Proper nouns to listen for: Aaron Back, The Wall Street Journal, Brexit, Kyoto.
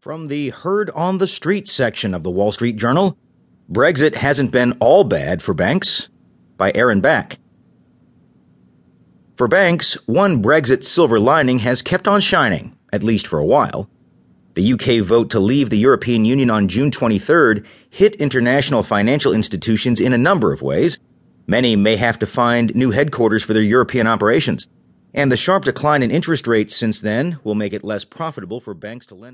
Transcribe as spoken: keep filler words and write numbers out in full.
From the Heard on the Street section of The Wall Street Journal, Brexit hasn't been all bad for banks, by Aaron Back. For banks, one Brexit silver lining has kept on shining, at least for a while. The U K vote to leave the European Union on June twenty-third hit international financial institutions in a number of ways. Many may have to find new headquarters for their European operations, and the sharp decline in interest rates since then will make it less profitable for banks to lend.